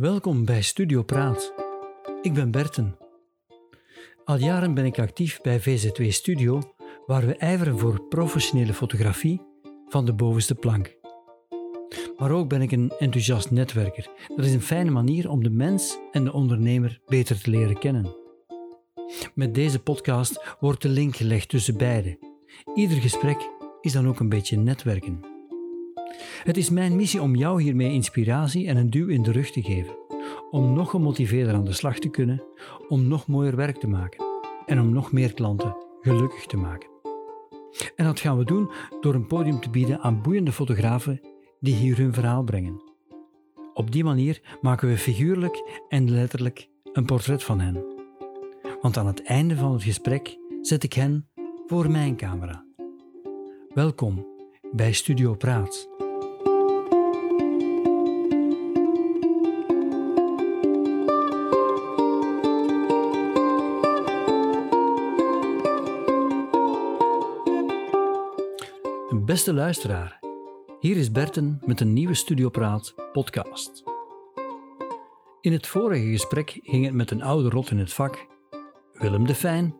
Welkom bij Studio Praat. Ik ben Berten. Al jaren ben ik actief bij VZW Studio, waar we ijveren voor professionele fotografie van de bovenste plank. Maar ook ben ik een enthousiast netwerker. Dat is een fijne manier om de mens en de ondernemer beter te leren kennen. Met deze podcast wordt de link gelegd tussen beiden. Ieder gesprek is dan ook een beetje netwerken. Het is mijn missie om jou hiermee inspiratie en een duw in de rug te geven. Om nog gemotiveerder aan de slag te kunnen, om nog mooier werk te maken en om nog meer klanten gelukkig te maken. En dat gaan we doen door een podium te bieden aan boeiende fotografen die hier hun verhaal brengen. Op die manier maken we figuurlijk en letterlijk een portret van hen. Want aan het einde van het gesprek zet ik hen voor mijn camera. Welkom bij Studio Praat. Beste luisteraar, hier is Berten met een nieuwe Studio Praat podcast. In het vorige gesprek ging het met een oude rot in het vak, Willem de Fijn,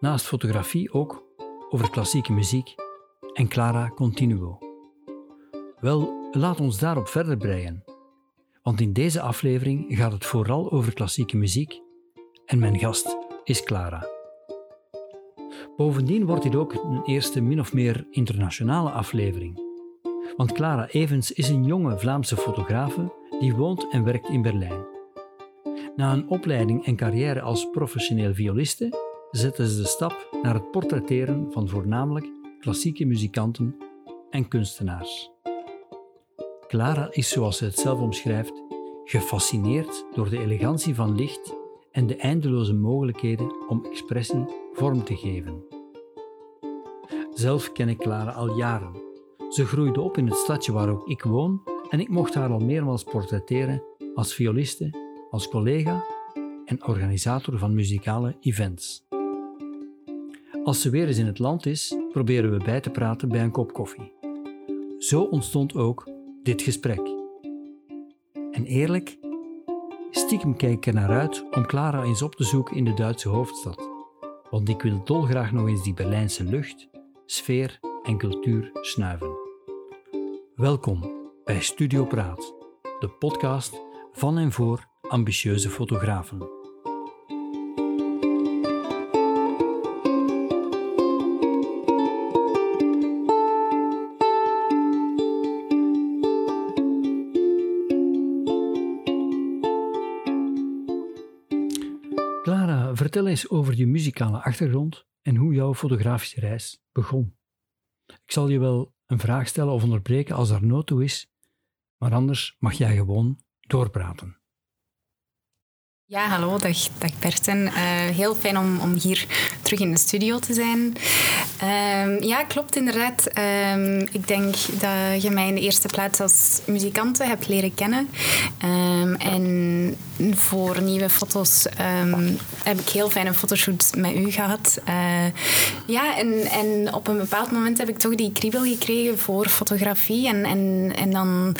naast fotografie ook over klassieke muziek en Clara Continuo. Wel, laat ons daarop verder breien, want in deze aflevering gaat het vooral over klassieke muziek en mijn gast is Clara. Bovendien wordt dit ook een eerste min of meer internationale aflevering. Want Clara Evens is een jonge Vlaamse fotografe die woont en werkt in Berlijn. Na een opleiding en carrière als professioneel violiste zette ze de stap naar het portretteren van voornamelijk klassieke muzikanten en kunstenaars. Clara is, zoals ze het zelf omschrijft, gefascineerd door de elegantie van licht en de eindeloze mogelijkheden om expressie vorm te geven. Zelf ken ik Clara al jaren. Ze groeide op in het stadje waar ook ik woon en ik mocht haar al meermaals portretteren als violiste, als collega en organisator van muzikale events. Als ze weer eens in het land is, proberen we bij te praten bij een kop koffie. Zo ontstond ook dit gesprek. En eerlijk, stiekem kijk ik er naar uit om Clara eens op te zoeken in de Duitse hoofdstad. Want ik wil dolgraag nog eens die Berlijnse lucht, sfeer en cultuur snuiven. Welkom bij Studio Praat, de podcast van en voor ambitieuze fotografen. Vertel eens over je muzikale achtergrond en hoe jouw fotografische reis begon. Ik zal je wel een vraag stellen of onderbreken als daar nood toe is, maar anders mag jij gewoon doorpraten. Ja, hallo, dag Berten. Heel fijn om hier terug in de studio te zijn. Ja, klopt inderdaad. Ik denk dat je mij in de eerste plaats als muzikante hebt leren kennen. En voor nieuwe foto's heb ik heel fijne fotoshoots met u gehad. En op een bepaald moment heb ik toch die kriebel gekregen voor fotografie. En dan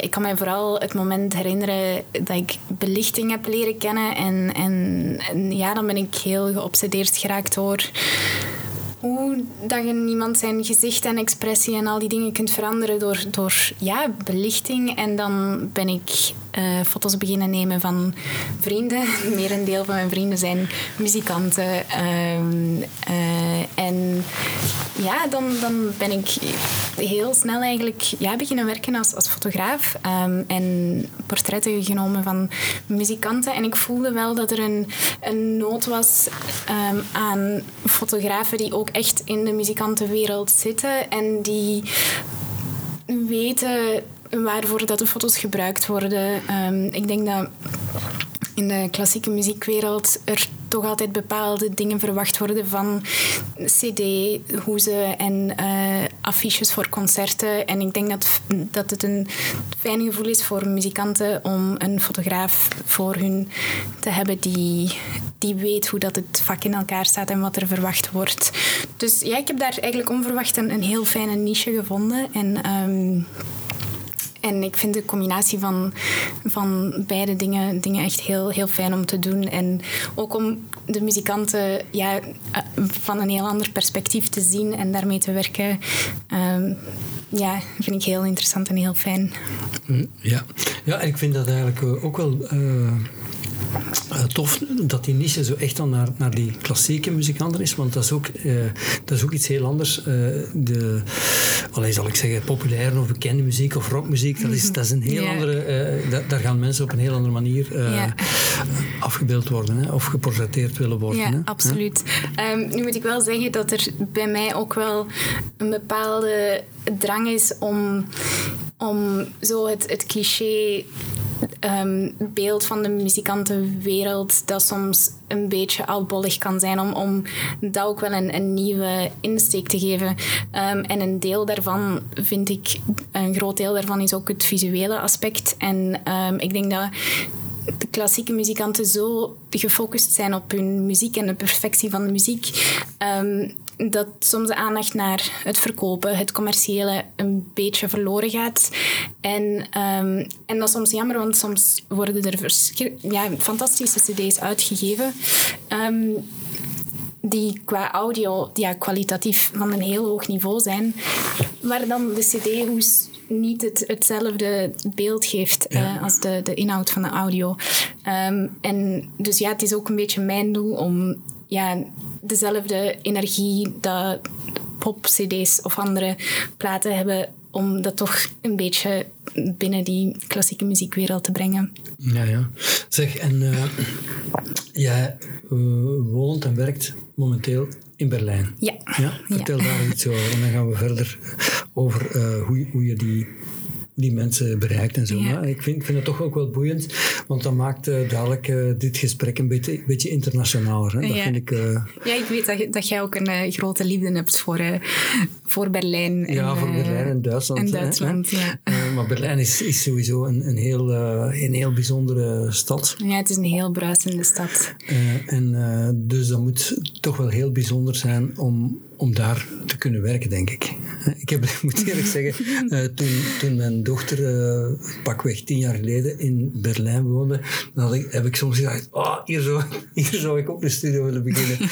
ik kan mij vooral het moment herinneren dat ik belichting heb leren kennen. En dan ben ik heel geobsedeerd geraakt door hoe dat je iemand zijn gezicht en expressie en al die dingen kunt veranderen door belichting. En dan ben ik foto's beginnen nemen van vrienden. Merendeel van mijn vrienden zijn muzikanten. Dan ben ik heel snel eigenlijk beginnen werken als fotograaf. En portretten genomen van muzikanten. En ik voelde wel dat er een nood was aan fotografen die ook echt in de muzikantenwereld zitten. En die weten waarvoor dat de foto's gebruikt worden. Ik denk dat in de klassieke muziekwereld er toch altijd bepaalde dingen verwacht worden van cd-hoezen en affiches voor concerten. En ik denk dat het een fijn gevoel is voor muzikanten om een fotograaf voor hun te hebben die weet hoe dat het vak in elkaar staat en wat er verwacht wordt. Dus ik heb daar eigenlijk onverwacht een heel fijne niche gevonden. En En ik vind de combinatie van beide dingen echt heel, heel fijn om te doen. En ook om de muzikanten van een heel ander perspectief te zien en daarmee te werken. Vind ik heel interessant en heel fijn. Ja, en ik vind dat eigenlijk ook wel... tof dat die niche zo echt dan naar die klassieke muzikanten is, want dat is ook iets heel anders. Populaire of bekende muziek of rockmuziek, dat is een heel andere... Daar gaan mensen op een heel andere manier afgebeeld worden, hè, of geportretteerd willen worden. Ja, hè? Absoluut. Nu moet ik wel zeggen dat er bij mij ook wel een bepaalde drang is om zo het cliché... beeld van de muzikantenwereld dat soms een beetje oudbollig kan zijn om dat ook wel een nieuwe insteek te geven. En een deel daarvan vind ik, een groot deel daarvan is ook het visuele aspect. En ik denk dat de klassieke muzikanten zo gefocust zijn op hun muziek en de perfectie van de muziek, dat soms de aandacht naar het verkopen, het commerciële, een beetje verloren gaat. En dat is soms jammer, want soms worden er fantastische cd's uitgegeven... die qua audio kwalitatief van een heel hoog niveau zijn, waar dan de cd-hoes niet hetzelfde beeld geeft als de inhoud van de audio. En dus het is ook een beetje mijn doel om dezelfde energie dat pop-cd's of andere platen hebben, om dat toch een beetje binnen die klassieke muziekwereld te brengen. Ja. Zeg, en jij woont en werkt momenteel in Berlijn. Ja. Vertel daar iets over en dan gaan we verder over hoe je die mensen bereikt en zo. Ja. Ik vind het toch ook wel boeiend, want dat maakt dadelijk dit gesprek een beetje internationaler. Hè? Dat vind ik... ik weet dat jij ook een grote liefde hebt voor Berlijn. Voor Berlijn en Duitsland. Maar Berlijn is sowieso een heel bijzondere stad. Ja, het is een heel bruisende stad. Dus dat moet toch wel heel bijzonder zijn om daar te kunnen werken, denk ik. Ik moet eerlijk zeggen, toen mijn dochter pakweg 10 jaar geleden in Berlijn woonde, heb ik soms gedacht, hier zou ik ook een studio willen beginnen.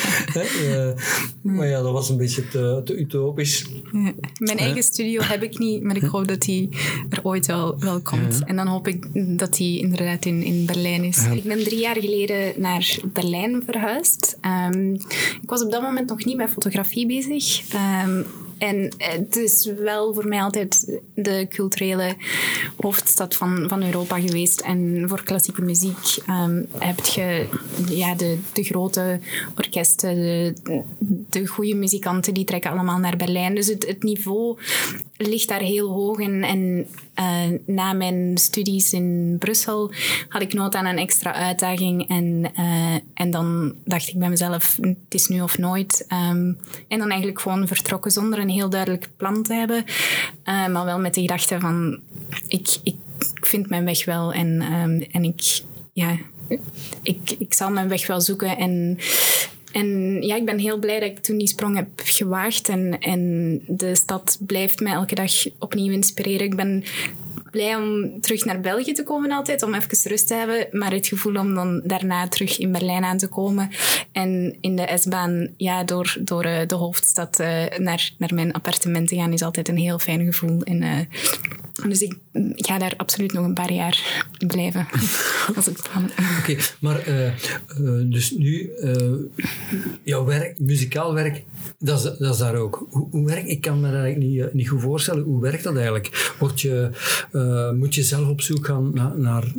Maar dat was een beetje te utopisch. Ja. Mijn eigen studio heb ik niet, maar ik hoop dat die er ooit wel komt. En dan hoop ik dat die inderdaad in Berlijn is. Ik ben 3 jaar geleden naar Berlijn verhuisd. Ik was op dat moment nog niet met fotografie bezig. En het is wel voor mij altijd de culturele hoofdstad van Europa geweest. En voor klassieke muziek heb je de grote orkesten, de goede muzikanten, die trekken allemaal naar Berlijn. Dus het niveau ligt daar heel hoog. En na mijn studies in Brussel had ik nood aan een extra uitdaging. En dan dacht ik bij mezelf, het is nu of nooit. En dan eigenlijk gewoon vertrokken zonder een heel duidelijk plan te hebben. Maar wel met de gedachte van, ik vind mijn weg wel. En ik zal mijn weg wel zoeken. En ik ben heel blij dat ik toen die sprong heb gewaagd. En de stad blijft mij elke dag opnieuw inspireren. Ik ben blij om terug naar België te komen altijd, om even rust te hebben. Maar het gevoel om dan daarna terug in Berlijn aan te komen. En in de S-baan door de hoofdstad naar mijn appartement te gaan, is altijd een heel fijn gevoel. Dus ik ga daar absoluut nog een paar jaar blijven. Als het plan. Oké, maar dus nu, jouw werk, muzikaal werk, dat is daar ook. Hoe werkt? Ik kan me dat eigenlijk niet goed voorstellen. Hoe werkt dat eigenlijk? Moet je zelf op zoek gaan naar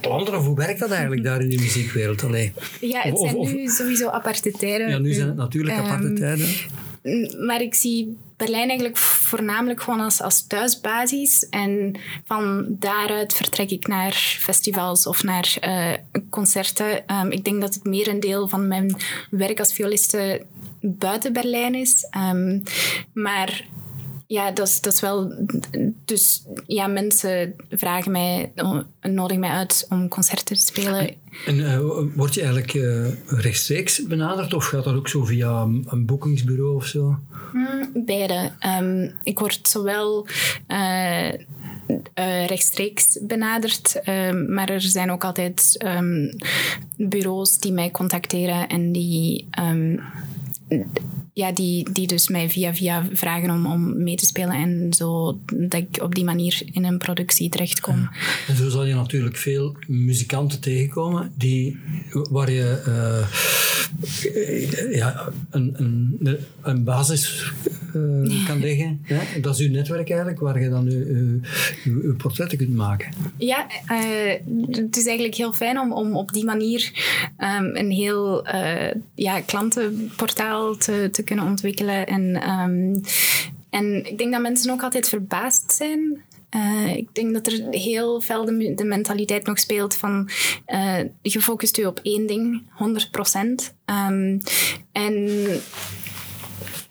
klanten, of hoe werkt dat eigenlijk daar in de muziekwereld? Het zijn nu sowieso aparte tijden. Ja, nu zijn het natuurlijk aparte tijden. Maar ik zie Berlijn eigenlijk voornamelijk gewoon als thuisbasis. En van daaruit vertrek ik naar festivals of naar concerten. Ik denk dat het merendeel van mijn werk als violiste buiten Berlijn is. Maar Ja, dat is wel... Dus ja, mensen vragen mij, nodigen mij uit om concerten te spelen. En word je eigenlijk rechtstreeks benaderd? Of gaat dat ook zo via een boekingsbureau of zo? Beide. Ik word zowel... rechtstreeks benaderd, maar er zijn ook altijd bureaus die mij contacteren en die dus mij via vragen om mee te spelen en zo, dat ik op die manier in een productie terechtkom. Ja. En zo zal je natuurlijk veel muzikanten tegenkomen waar je een basis kan leggen. Ja? Dat is uw netwerk eigenlijk, waar je dan uw portretten kunt maken. Ja, het is eigenlijk heel fijn om op die manier een heel klantenportaal te kunnen ontwikkelen. En ik denk dat mensen ook altijd verbaasd zijn. Ik denk dat er heel veel de mentaliteit nog speelt van... je focust je op één ding, 100%.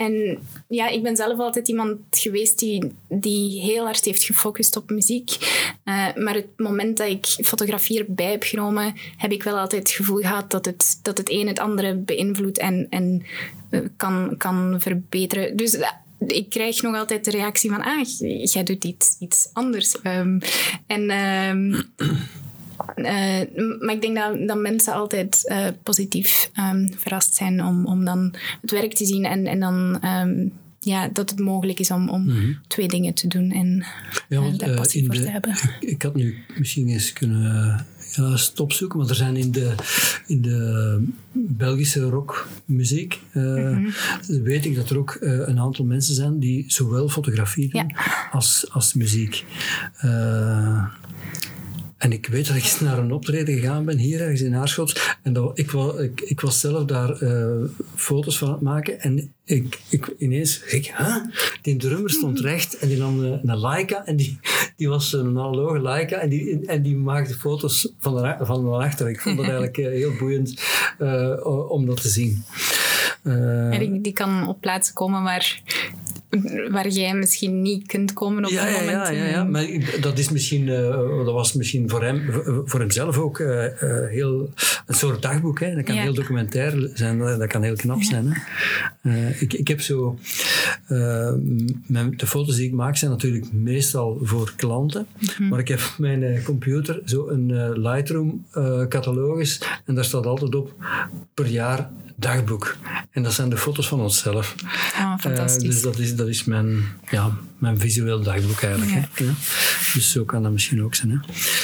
En ja, ik ben zelf altijd iemand geweest die heel hard heeft gefocust op muziek. Maar het moment dat ik fotografie erbij heb genomen, heb ik wel altijd het gevoel gehad dat het een het andere beïnvloedt en kan verbeteren. Dus... ik krijg nog altijd de reactie van... jij doet iets anders. Maar ik denk dat mensen altijd positief verrast zijn... om dan het werk te zien en dan... dat het mogelijk is om twee dingen te doen en daar passie voor te hebben. Ik had nu misschien eens kunnen stopzoeken, want er zijn in de Belgische rockmuziek, weet ik dat er ook een aantal mensen zijn die zowel fotografie doen als muziek. En ik weet dat ik naar een optreden gegaan ben, hier ergens in Aarschot. En ik was zelf daar foto's van aan het maken. En ik ineens dacht ik, die drummer stond recht. En die nam een Leica. En die was een analoge Leica. En die maakte foto's van achter. Ik vond dat eigenlijk heel boeiend om dat te zien. Die kan op plaatsen komen waar jij misschien niet kunt komen op dat moment. Ja, maar dat is misschien, dat was misschien voor hemzelf ook heel een soort dagboek. Hè. Dat kan heel documentair zijn, dat kan heel knap zijn. Hè. Ik heb zo... de foto's die ik maak zijn natuurlijk meestal voor klanten. Mm-hmm. Maar ik heb op mijn computer zo een Lightroom catalogus. En daar staat altijd op per jaar dagboek. En dat zijn de foto's van onszelf. Oh, fantastisch. Dus dat is mijn visueel dagboek eigenlijk. Ja. Hè? Ja. Dus zo kan dat misschien ook zijn. Hè?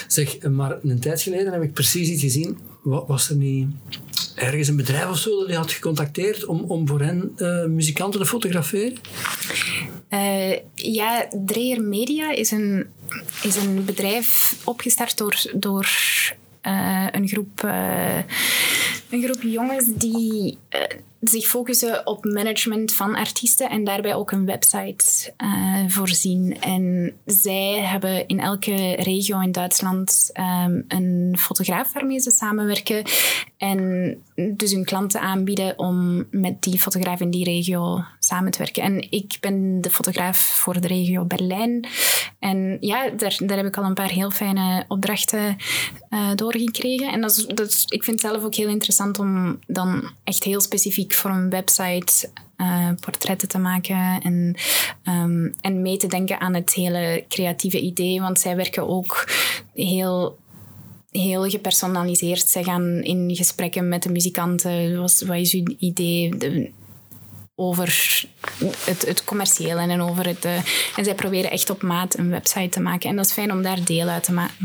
Zeg, maar een tijd geleden heb ik precies iets gezien. Was er niet ergens een bedrijf of zo dat je had gecontacteerd om voor hen muzikanten te fotograferen? Dreher Media is een bedrijf opgestart door een groep jongens die zich focussen op management van artiesten en daarbij ook een website voorzien. En zij hebben in elke regio in Duitsland een fotograaf waarmee ze samenwerken en dus hun klanten aanbieden om met die fotograaf in die regio samen te werken. En ik ben de fotograaf voor de regio Berlijn. En ja, daar heb ik al een paar heel fijne opdrachten doorgekregen. En ik vind het zelf ook heel interessant om dan echt heel specifiek voor een website portretten te maken en mee te denken aan het hele creatieve idee. Want zij werken ook heel gepersonaliseerd. Zij gaan in gesprekken met de muzikanten. Wat is uw idee over het commerciële en over het... en zij proberen echt op maat een website te maken. En dat is fijn om daar deel uit te maken.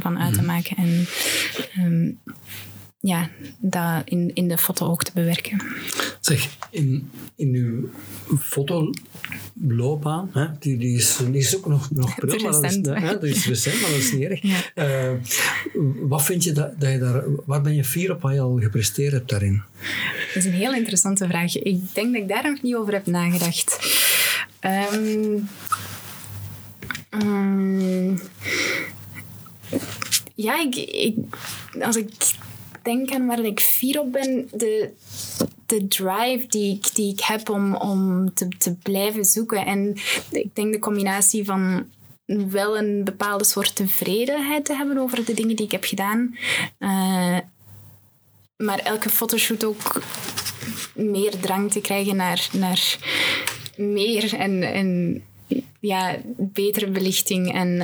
En dat in de foto ook te bewerken. Zeg, in uw fotoloopbaan, hè, die is ook nog pril, maar dat is recent, maar dat is niet erg. Ja. Wat vind je dat je daar... Waar ben je fier op wat je al gepresteerd hebt daarin? Dat is een heel interessante vraag. Ik denk dat ik daar nog niet over heb nagedacht. Als ik denk aan waar ik fier op ben, de drive die ik heb om te blijven zoeken. En ik denk de combinatie van wel een bepaalde soort tevredenheid te hebben over de dingen die ik heb gedaan. Maar elke fotoshoot ook meer drang te krijgen naar meer en ja, betere belichting. En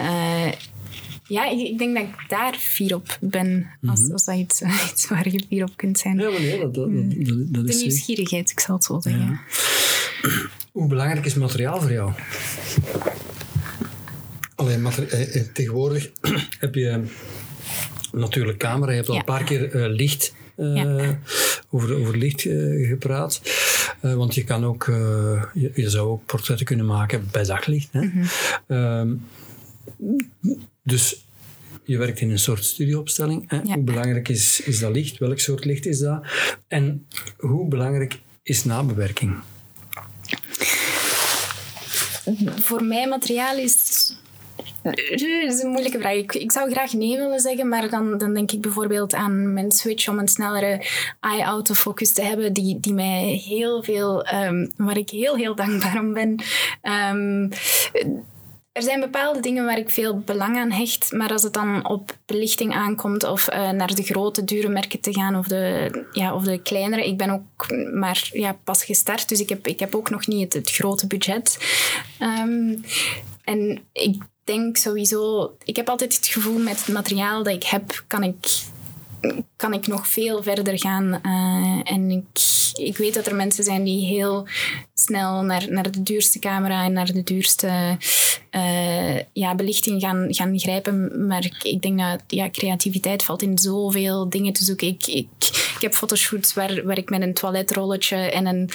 ik denk dat ik daar fier op ben. Als dat iets waar je fier op kunt zijn. Ja, maar nee, dat is de nieuwsgierigheid, ik zal het zo zeggen. Ja. Hoe belangrijk is materiaal voor jou? Alleen tegenwoordig heb je natuurlijk camera. Je hebt al een paar keer licht over licht gepraat. Want je kan ook je zou ook portretten kunnen maken bij daglicht. Hè? Dus je werkt in een soort studieopstelling. Hè? Ja. Hoe belangrijk is dat licht? Welk soort licht is dat? En hoe belangrijk is nabewerking? Voor mij materiaal is... Dat is een moeilijke vraag. Ik zou graag nee willen zeggen, maar dan denk ik bijvoorbeeld aan mijn switch om een snellere eye-autofocus te hebben, die mij heel veel... waar ik heel, heel dankbaar om ben. Er zijn bepaalde dingen waar ik veel belang aan hecht, maar als het dan op belichting aankomt of naar de grote, dure merken te gaan of de kleinere. Ik ben ook maar pas gestart, dus ik heb ook nog niet het grote budget. En ik denk sowieso... Ik heb altijd het gevoel met het materiaal dat ik heb, kan ik nog veel verder gaan. En ik weet dat er mensen zijn die heel snel naar de duurste camera en naar de duurste belichting gaan grijpen. Maar ik denk dat creativiteit valt in zoveel dingen te zoeken. Ik heb fotoshoots waar ik met een toiletrolletje en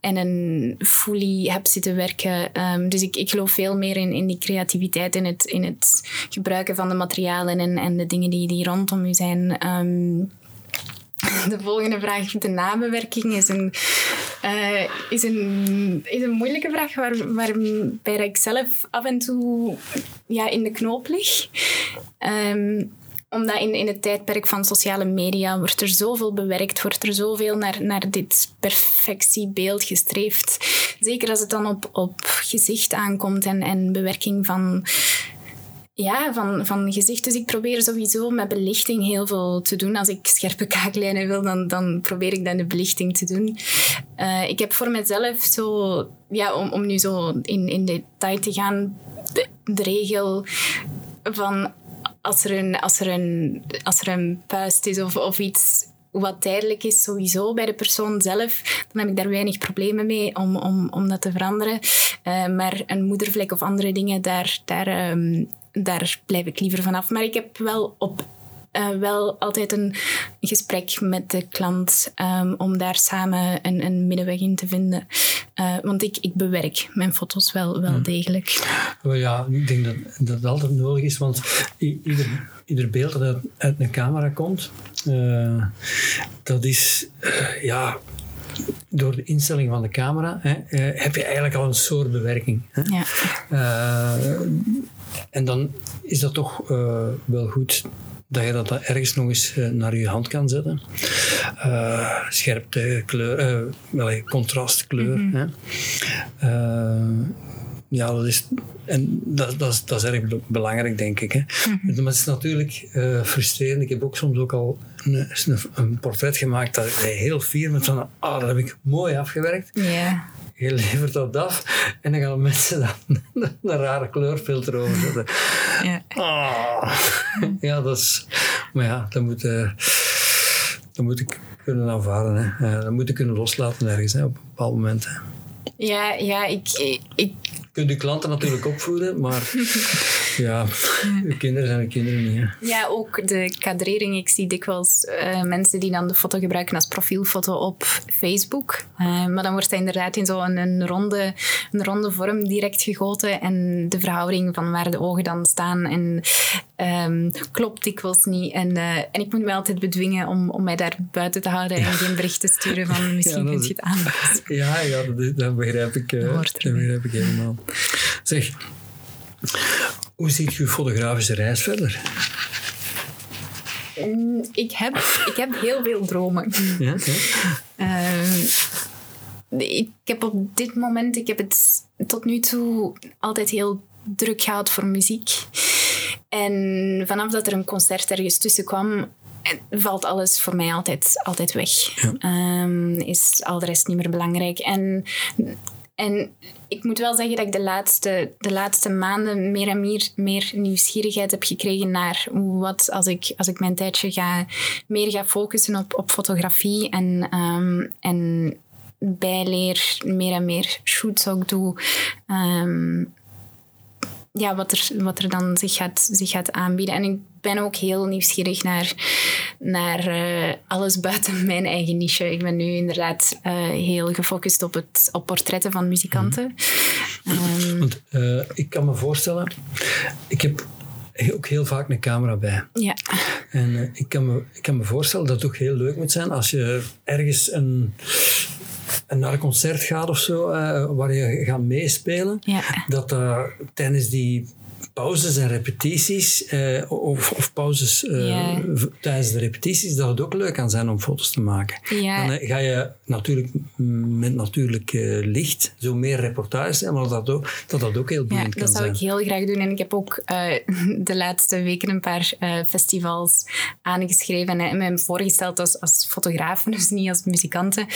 een folie heb zitten werken. Dus ik geloof veel meer in die creativiteit, in het gebruiken van de materialen en de dingen die rondom u zijn. De volgende vraag, de nabewerking, is een moeilijke vraag waarbij ik zelf af en toe in de knoop lig. Omdat in het tijdperk van sociale media wordt er zoveel bewerkt, wordt er zoveel naar dit perfectiebeeld gestreefd. Zeker als het dan op gezicht aankomt en bewerking van gezicht. Dus ik probeer sowieso met belichting heel veel te doen. Als ik scherpe kaaklijnen wil, dan probeer ik dan de belichting te doen. Ik heb voor mezelf zo... Om nu zo in detail te gaan, de regel van... Als er een puist is of iets wat tijdelijk is, sowieso bij de persoon zelf, dan heb ik daar weinig problemen mee om dat te veranderen. Maar een moedervlek of andere dingen, daar blijf ik liever vanaf. Maar ik heb wel altijd een gesprek met de klant om daar samen een middenweg in te vinden. Want ik bewerk mijn foto's wel degelijk. Ja, ik denk dat het altijd nodig is, want ieder beeld dat uit een camera komt, dat is... door de instelling van de camera heb je eigenlijk al een soort bewerking. Hè? Ja. En dan is dat toch wel goed... dat je dat ergens nog eens naar je hand kan zetten. Scherpte, kleur, contrast, kleur. Mm-hmm. Hè? Dat is... En dat is erg belangrijk, denk ik. Hè. Mm-hmm. Maar het is natuurlijk frustrerend. Ik heb ook soms ook al een portret gemaakt dat ik heel fier ben van... dat heb ik mooi afgewerkt. Yeah. Je levert dat af en dan gaan mensen dan een rare kleurfilter over zetten. Ja. Dat is... Maar dat moet ik kunnen aanvaarden. Hè. Dat moet ik kunnen loslaten ergens, hè, op een bepaald moment. Hè. Ik... Je kunt je klanten natuurlijk opvoeden, maar je kinderen zijn de kinderen niet. Hè. Ja, ook de kadrering. Ik zie dikwijls mensen die dan de foto gebruiken als profielfoto op Facebook. Maar dan wordt hij inderdaad in zo'n ronde vorm direct gegoten. En de verhouding van waar de ogen dan staan en klopt dikwijls niet. En ik moet me altijd bedwingen om mij daar buiten te houden en geen bericht te sturen van misschien kun je het aanpassen. Dat begrijp ik. Dat begrijp ik helemaal. Zeg, hoe ziet je fotografische reis verder? Ik heb heel veel dromen. Ja, oké. Ik heb op dit moment, ik heb het tot nu toe altijd heel druk gehad voor muziek. En vanaf dat er een concert ergens tussen kwam, valt alles voor mij altijd weg. Ja. Is al de rest niet meer belangrijk. En ik moet wel zeggen dat ik de laatste maanden meer nieuwsgierigheid heb gekregen naar wat als ik mijn tijdje meer ga focussen op fotografie en bijleer, meer en meer shoots ook doe. Ja, wat er dan zich gaat aanbieden. En ik ben ook heel nieuwsgierig naar alles buiten mijn eigen niche. Ik ben nu inderdaad heel gefocust op portretten van muzikanten. Mm-hmm. Want ik kan me voorstellen, ik heb ook heel vaak een camera bij. Ja. En ik kan me voorstellen dat het ook heel leuk moet zijn als je ergens en naar een concert gaat of zo, waar je gaat meespelen, ja. Dat tijdens die pauzes en repetities, of pauzes ja. Tijdens de repetities, dat het ook leuk kan zijn om foto's te maken. Ja. Dan ga je natuurlijk met natuurlijk licht, zo meer reportages, maar dat ook heel boeiend kan zijn. Dat zou ik heel graag doen. En ik heb ook de laatste weken een paar festivals aangeschreven en me voorgesteld als fotografen, dus niet als muzikanten,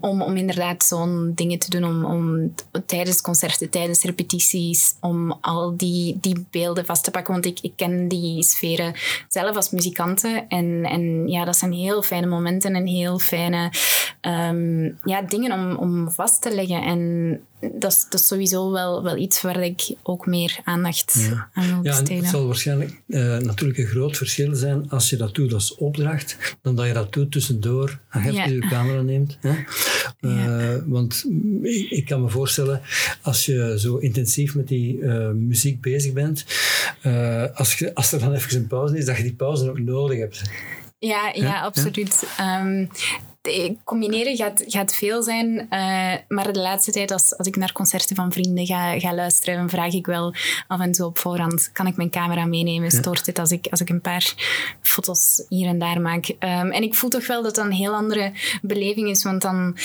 om inderdaad zo'n dingen te doen, om tijdens concerten, tijdens repetities, om al die beelden vast te pakken, want ik ken die sferen zelf als muzikante en ja, dat zijn heel fijne momenten en heel fijne dingen om vast te leggen en dat is sowieso wel iets waar ik ook meer aandacht aan wil besteden. Ja, het zal waarschijnlijk natuurlijk een groot verschil zijn als je dat doet als opdracht, dan dat je dat doet tussendoor, als je je camera neemt. Hè? Want ik kan me voorstellen, als je zo intensief met die muziek bezig bent, als er dan even een pauze is, dat je die pauze ook nodig hebt. Ja, absoluut. Ja? Combineren gaat veel zijn, maar de laatste tijd als ik naar concerten van vrienden ga luisteren, dan vraag ik wel af en toe op voorhand, kan ik mijn camera meenemen? Stoort het als ik een paar foto's hier en daar maak? En ik voel toch wel dat dat een heel andere beleving is, want dan,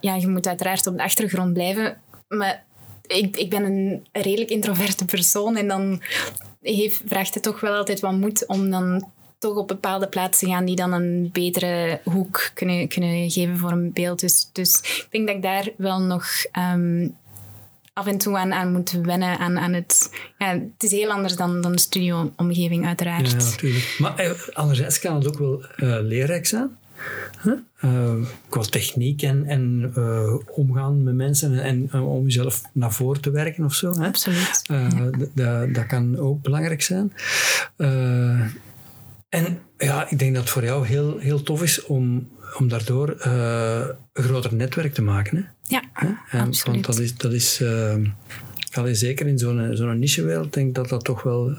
je moet uiteraard op de achtergrond blijven, maar ik ben een redelijk introverte persoon en dan vraagt het toch wel altijd wat moed om dan toch op bepaalde plaatsen gaan die dan een betere hoek kunnen geven voor een beeld. Dus ik denk dat ik daar wel nog af en toe aan moet wennen. Aan het, ja, het is heel anders dan de studio-omgeving, uiteraard. Ja, natuurlijk. Maar anderzijds kan het ook wel leerrijk zijn. Huh? Qua techniek en omgaan met mensen en om jezelf naar voren te werken of zo. Hè? Absoluut. Dat kan ook belangrijk zijn. En ja, ik denk dat het voor jou heel, heel tof is om daardoor een groter netwerk te maken. Hè? Ja, absoluut. Want dat is zeker in zo'n nichewereld, denk ik dat dat toch wel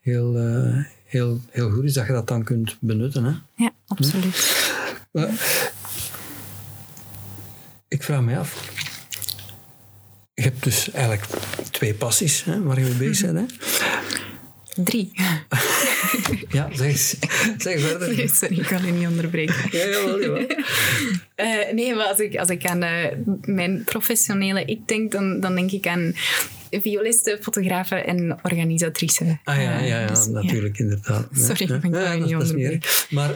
heel goed is dat je dat dan kunt benutten. Hè? Ja, absoluut. Ja. Ik vraag me af, je hebt dus eigenlijk 2 passies, hè, waar je mee bezig bent. Hè? 3. Ja, zeg verder. Nee, sorry, ik kan je niet onderbreken. Ja, jawel. Nee, maar als ik aan mijn professionele ik denk, dan denk ik aan violisten, fotografen en organisatrices. Dus, natuurlijk, inderdaad. Sorry, ik kan je niet onderbreken. Maar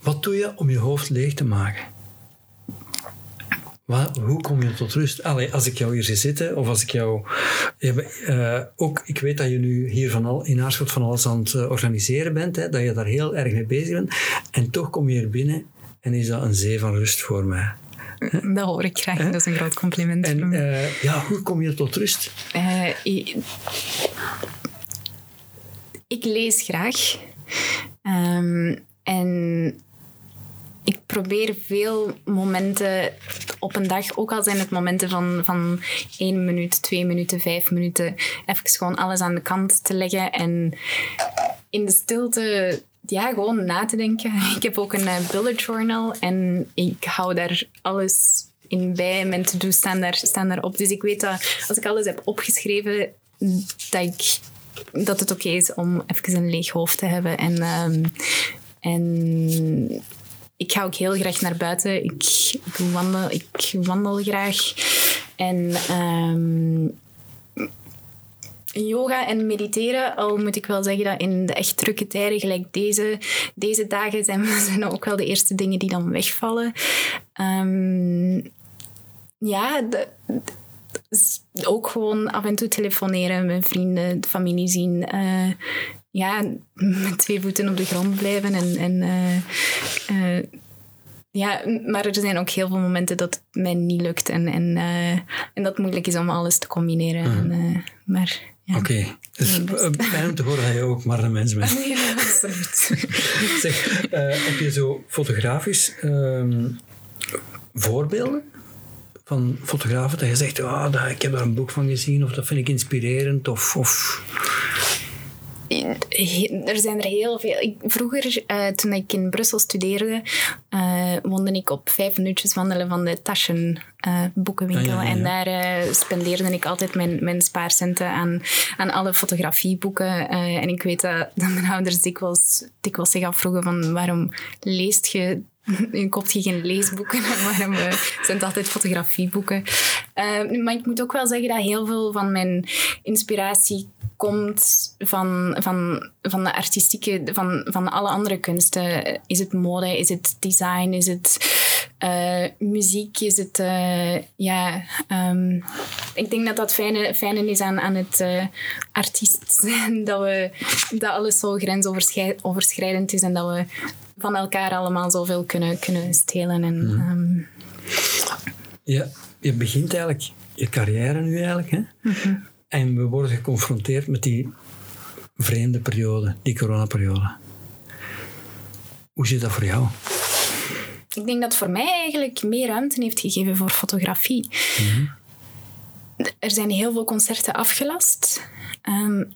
wat doe je om je hoofd leeg te maken? Hoe kom je tot rust? Allee, als ik jou hier zie zitten, of als ik jou... ook, ik weet dat je nu hier in Aarschot van alles aan het organiseren bent, hè, dat je daar heel erg mee bezig bent. En toch kom je hier binnen en is dat een zee van rust voor mij. Dat hoor ik graag, dat is een groot compliment. En, hoe kom je tot rust? Ik lees graag. En... ik probeer veel momenten op een dag, ook al zijn het momenten van 1 minuut, 2 minuten, 5 minuten, even gewoon alles aan de kant te leggen en in de stilte, ja, gewoon na te denken. Ik heb ook een bullet journal en ik hou daar alles in bij. Mijn to-do's staan daar op. Dus ik weet dat als ik alles heb opgeschreven, denk dat het oké is om even een leeg hoofd te hebben. En ik ga ook heel graag naar buiten. Ik wandel graag. En yoga en mediteren, al moet ik wel zeggen dat in de echt drukke tijden, gelijk deze dagen, zijn ook wel de eerste dingen die dan wegvallen. Ook gewoon af en toe telefoneren, mijn vrienden, de familie zien. Met twee voeten op de grond blijven. Maar er zijn ook heel veel momenten dat het mij niet lukt. En dat het moeilijk is om alles te combineren. Oké. Dus fijn om te horen dat je ook maar een mens bent. Ja, absoluut. Zeg, heb je zo fotografisch voorbeelden van fotografen dat je zegt, ik heb daar een boek van gezien, of dat vind ik inspirerend, of... Er zijn er heel veel. Vroeger, toen ik in Brussel studeerde, woonde ik op 5 minuutjes wandelen van de Taschen boekenwinkel. Ja. En daar spendeerde ik altijd mijn spaarcenten aan alle fotografieboeken. En ik weet dat mijn ouders dikwijls zich afvroegen van waarom leest je... koopt je geen leesboeken, waarom zijn het altijd fotografieboeken. Maar ik moet ook wel zeggen dat heel veel van mijn inspiratie komt van de artistieke, van alle andere kunsten. Is het mode, is het design, is het muziek, is het... ik denk dat dat fijne is aan het artiest zijn, dat alles zo grensoverschrijdend is en dat we van elkaar allemaal zoveel kunnen stelen. Je begint eigenlijk je carrière nu eigenlijk, hè? Mm-hmm. En we worden geconfronteerd met die vreemde periode, die coronaperiode. Hoe zit dat voor jou? Ik denk dat het voor mij eigenlijk meer ruimte heeft gegeven voor fotografie. Mm-hmm. Er zijn heel veel concerten afgelast.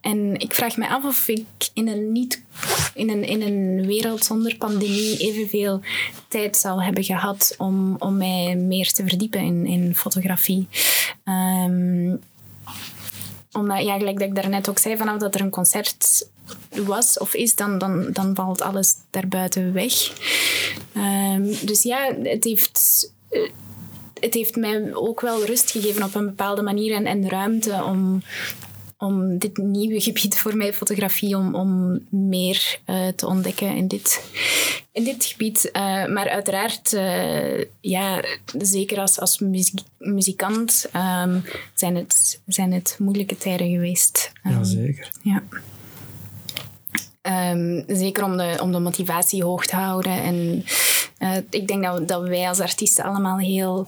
En ik vraag me af of ik in een wereld zonder pandemie evenveel tijd zal hebben gehad om mij meer te verdiepen in fotografie. Omdat, gelijk dat ik daarnet ook zei, vanaf dat er een concert was of is, dan valt alles daarbuiten weg. Het heeft mij ook wel rust gegeven op een bepaalde manier en ruimte om dit nieuwe gebied voor mij, fotografie, om meer te ontdekken in dit gebied. Maar uiteraard, zeker als muzikant, zijn het moeilijke tijden geweest. Jazeker. Ja. Zeker om de motivatie hoog te houden. En ik denk dat wij als artiesten allemaal heel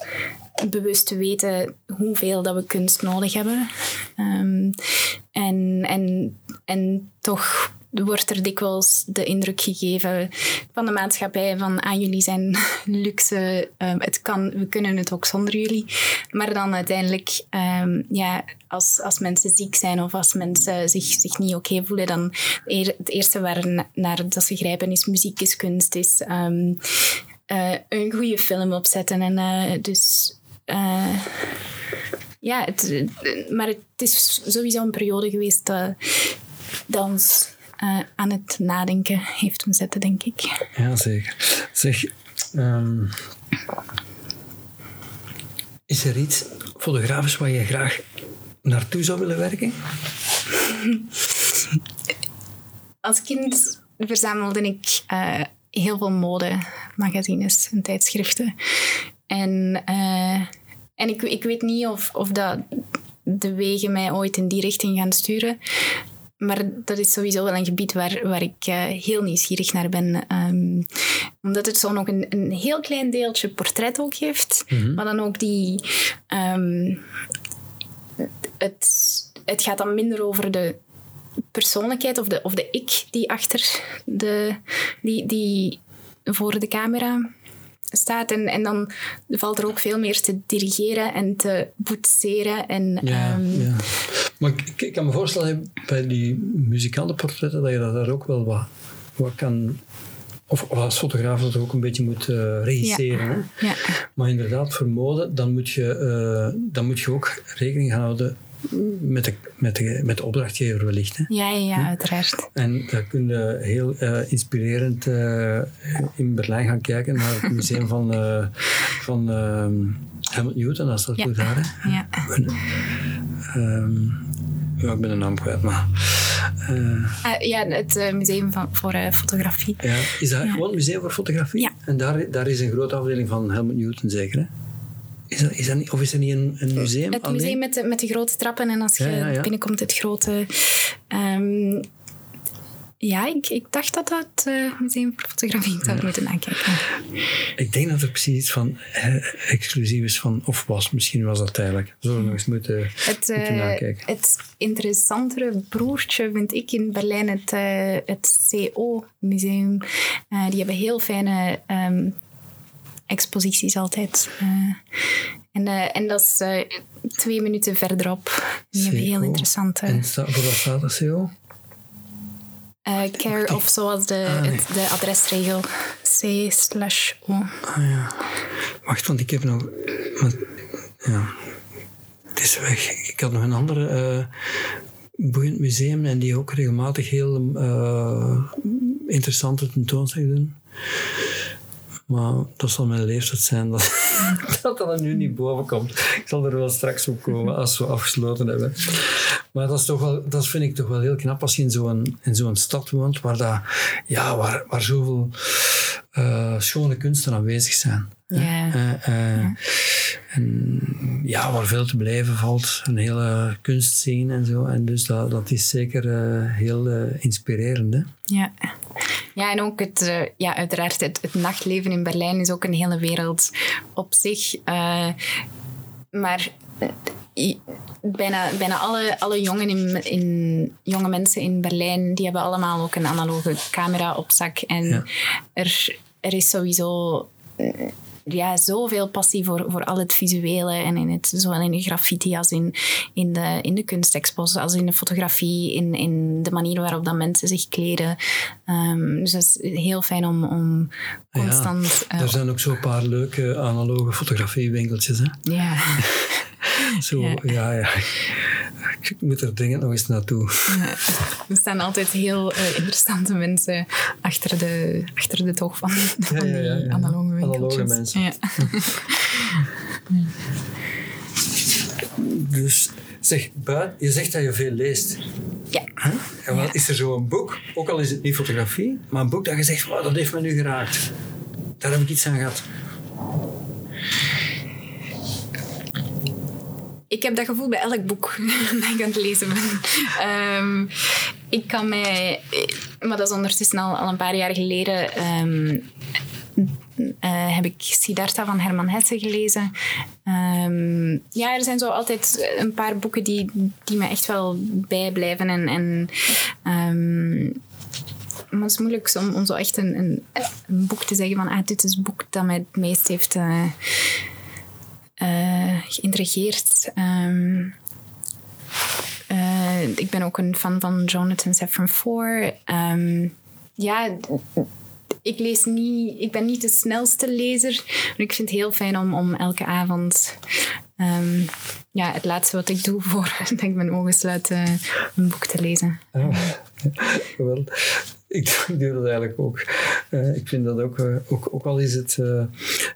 bewust weten hoeveel dat we kunst nodig hebben. En toch wordt er dikwijls de indruk gegeven van de maatschappij van jullie zijn luxe, we kunnen het ook zonder jullie. Maar dan uiteindelijk, als mensen ziek zijn of als mensen zich niet oké voelen, dan het eerste waar naar dat ze grijpen is muziek, is kunst, is een goede film opzetten. Maar het is sowieso een periode geweest dat ons aan het nadenken heeft moeten zetten, denk ik. Ja, zeker. Zeg, is er iets fotografisch waar je graag naartoe zou willen werken? Als kind verzamelde ik heel veel modemagazines en tijdschriften. En ik weet niet of dat de wegen mij ooit in die richting gaan sturen. Maar dat is sowieso wel een gebied waar ik heel nieuwsgierig naar ben. Omdat het zo nog een heel klein deeltje portret ook heeft. Mm-hmm. Maar dan ook die... Het gaat dan minder over de persoonlijkheid of de ik die achter die voor de camera staat. En dan valt er ook veel meer te dirigeren en te boetseren. Maar ik kan me voorstellen bij die muzikantenportretten dat je dat daar ook wel wat kan... Of als fotograaf dat ook een beetje moet regisseren. Ja. Maar inderdaad, voor mode, dan moet je ook rekening houden Met de opdrachtgever wellicht. Hè? Ja, uiteraard. En daar kun je heel inspirerend in Berlijn gaan kijken naar het museum van Helmut Newton, als dat goed gaat. Ja. Ik ben de naam kwijt, maar... het museum voor fotografie. Ja. Is dat gewoon een museum voor fotografie? Ja. En daar is een grote afdeling van Helmut Newton, zeker, hè? Is dat niet een museum? Het museum met de grote trappen en als je binnenkomt het grote... ik dacht dat het museum voor fotografie, ik zou moeten nakijken. Ik denk dat er precies iets van exclusief is van, of was, misschien was dat eigenlijk. Zullen we nog eens moeten nakijken. Het interessantere broertje vind ik in Berlijn het CO-museum. Die hebben heel fijne... exposities altijd. En dat is 2 minuten verderop. Die hebben heel interessante... En voor wat staat dat CO? Care of, zoals de adresregel. C/O. Wacht, want ik heb nog... Het is weg. Ik had nog een andere boeiend museum en die ook regelmatig heel interessante tentoonstellingen doen. Maar dat zal mijn leeftijd zijn dat er nu niet boven komt. Ik zal er wel straks op komen als we afgesloten hebben. Maar dat vind ik toch wel heel knap als je in zo'n stad woont waar zoveel schone kunsten aanwezig zijn. Yeah. En waar veel te beleven valt. Een hele kunstscene en zo. En dus dat is zeker heel inspirerend. Hè? Ja. Ja, en ook uiteraard het nachtleven in Berlijn is ook een hele wereld op zich. Maar... Bijna alle jonge mensen in Berlijn, die hebben allemaal ook een analoge camera op zak. En er is sowieso zoveel passie voor al het visuele. En zowel in de graffiti als in de kunstexpos, als in de fotografie, in de manier waarop dat mensen zich kleden. Dus dat is heel fijn om constant... Er zijn ook zo'n paar leuke analoge fotografiewinkeltjes, hè? Ja. Zo, ja. Ik moet er dringend nog eens naartoe. Ja, er staan altijd heel interessante mensen achter de toog van die analoge winkeltjes. Analoge mensen. Ja. Dus zeg, je zegt dat je veel leest. Ja. Huh? En is er zo'n boek, ook al is het niet fotografie, maar een boek dat je zegt, wow, dat heeft me nu geraakt. Daar heb ik iets aan gehad. Ik heb dat gevoel bij elk boek dat ik aan het lezen ben. Ik kan mij... Maar dat is ondertussen al een paar jaar geleden... heb ik Siddhartha van Hermann Hesse gelezen. Er zijn zo altijd een paar boeken die me echt wel bijblijven. Maar het is moeilijk om zo echt een boek te zeggen van... dit is het boek dat mij het meest heeft... geïntrigeerd. Ik ben ook een fan van Jonathan Safran Foer. Ik lees niet... Ik ben niet de snelste lezer, maar ik vind het heel fijn om elke avond... het laatste wat ik doe voordat ik mijn ogen sluit, een boek te lezen. Wel, ik doe dat eigenlijk ook. Ik vind dat ook al is het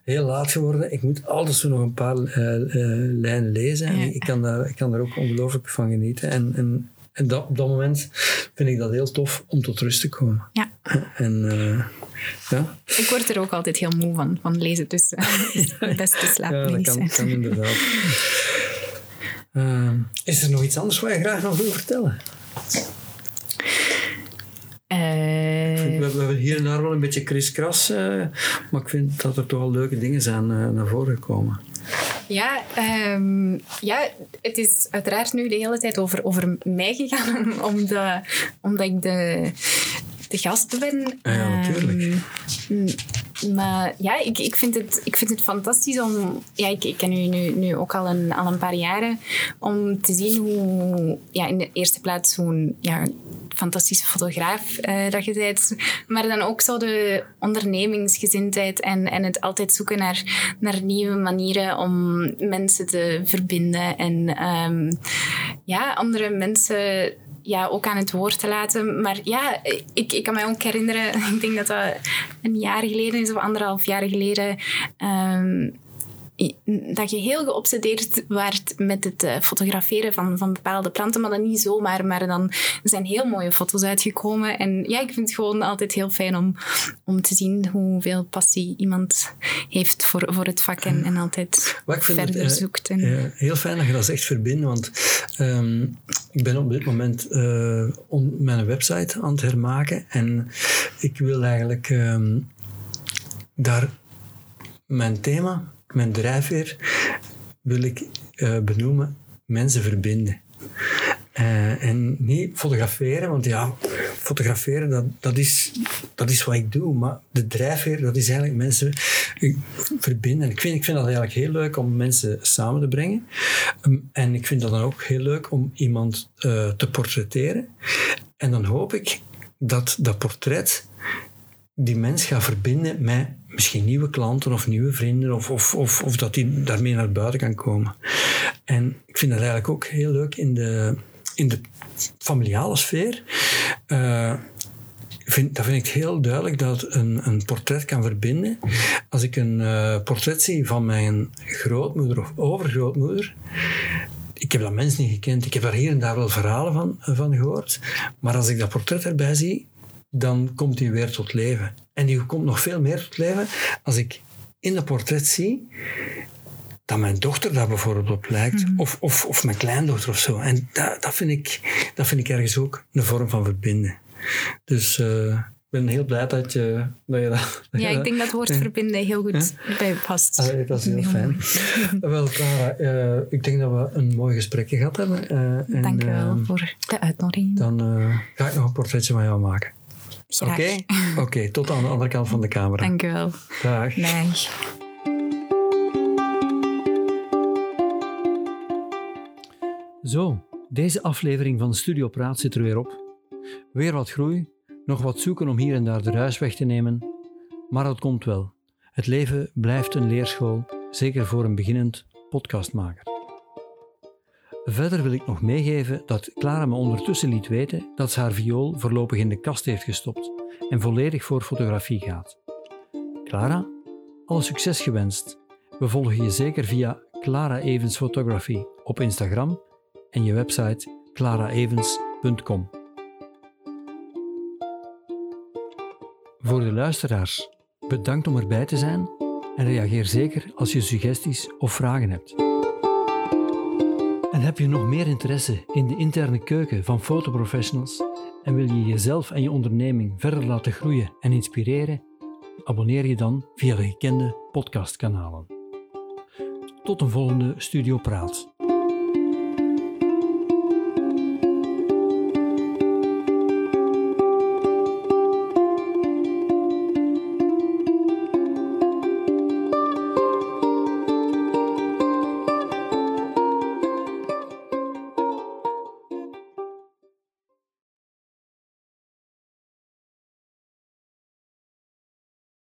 heel laat geworden, ik moet altijd zo nog een paar lijnen lezen. En ik kan daar ook ongelooflijk van genieten. En op dat moment vind ik dat heel tof om tot rust te komen. Ja. Ik word er ook altijd heel moe van lezen, dus het beste slaapmedicijn. Ja, dat kan inderdaad. Is er nog iets anders waar je graag nog wil vertellen? We hebben hier en daar wel een beetje kriskras, maar ik vind dat er toch al leuke dingen zijn naar voren gekomen. Het is uiteraard nu de hele tijd over mij gegaan, omdat ik de gast ben. Ja, natuurlijk. Maar ik vind het fantastisch om... Ik ken u nu ook al een paar jaren. Om te zien hoe... in de eerste plaats hoe fantastische fotograaf dat je bent. Maar dan ook zo de ondernemingsgezindheid en het altijd zoeken naar nieuwe manieren om mensen te verbinden en andere mensen... Ja, ook aan het woord te laten. Maar ja, ik kan mij ook herinneren... Ik denk dat dat een jaar geleden is of anderhalf jaar geleden... dat je heel geobsedeerd werd met het fotograferen van bepaalde planten. Maar dan niet zomaar. Maar dan er zijn heel mooie foto's uitgekomen. En ja, ik vind het gewoon altijd heel fijn om te zien hoeveel passie iemand heeft voor het vak. En altijd verder zoekt. Heel fijn dat je dat echt verbindt. Want ik ben op dit moment mijn website aan het hermaken. En ik wil eigenlijk daar mijn thema... Mijn drijfveer wil ik benoemen, mensen verbinden. En niet fotograferen, want ja, fotograferen, dat is wat ik doe. Maar de drijfveer, dat is eigenlijk mensen verbinden. Ik vind dat eigenlijk heel leuk om mensen samen te brengen. En ik vind dat dan ook heel leuk om iemand te portretteren. En dan hoop ik dat dat portret die mens gaat verbinden met misschien nieuwe klanten of nieuwe vrienden of dat die daarmee naar buiten kan komen. En ik vind dat eigenlijk ook heel leuk in de familiale sfeer. Dat vind ik heel duidelijk dat een portret kan verbinden. Als ik een portret zie van mijn grootmoeder of overgrootmoeder... Ik heb dat mens niet gekend. Ik heb daar hier en daar wel verhalen van gehoord. Maar als ik dat portret erbij zie... dan komt die weer tot leven. En die komt nog veel meer tot leven als ik in dat portret zie dat mijn dochter daar bijvoorbeeld op lijkt, of mijn kleindochter of zo. En dat vind ik ergens ook een vorm van verbinden. Dus ik ben heel blij dat je dat... Ja, ik denk dat het woord verbinden heel goed bij je past. Dat is heel fijn. Wel, Clara, ik denk dat we een mooi gesprek gehad hebben. Dank je wel voor de uitnodiging. Dan ga ik nog een portretje van jou maken. Oké, tot aan de andere kant van de camera. Dank je wel. Dag. Dag. Zo, deze aflevering van Studio Praat zit er weer op. Weer wat groei, nog wat zoeken om hier en daar de ruis weg te nemen. Maar dat komt wel. Het leven blijft een leerschool, zeker voor een beginnend podcastmaker. Verder wil ik nog meegeven dat Clara me ondertussen liet weten dat ze haar viool voorlopig in de kast heeft gestopt en volledig voor fotografie gaat. Clara, alle succes gewenst. We volgen je zeker via Clara Evens Photography op Instagram en je website claraevens.com. Voor de luisteraars, bedankt om erbij te zijn en reageer zeker als je suggesties of vragen hebt. En heb je nog meer interesse in de interne keuken van fotoprofessionals en wil je jezelf en je onderneming verder laten groeien en inspireren? Abonneer je dan via de gekende podcastkanalen. Tot een volgende Studio Praat.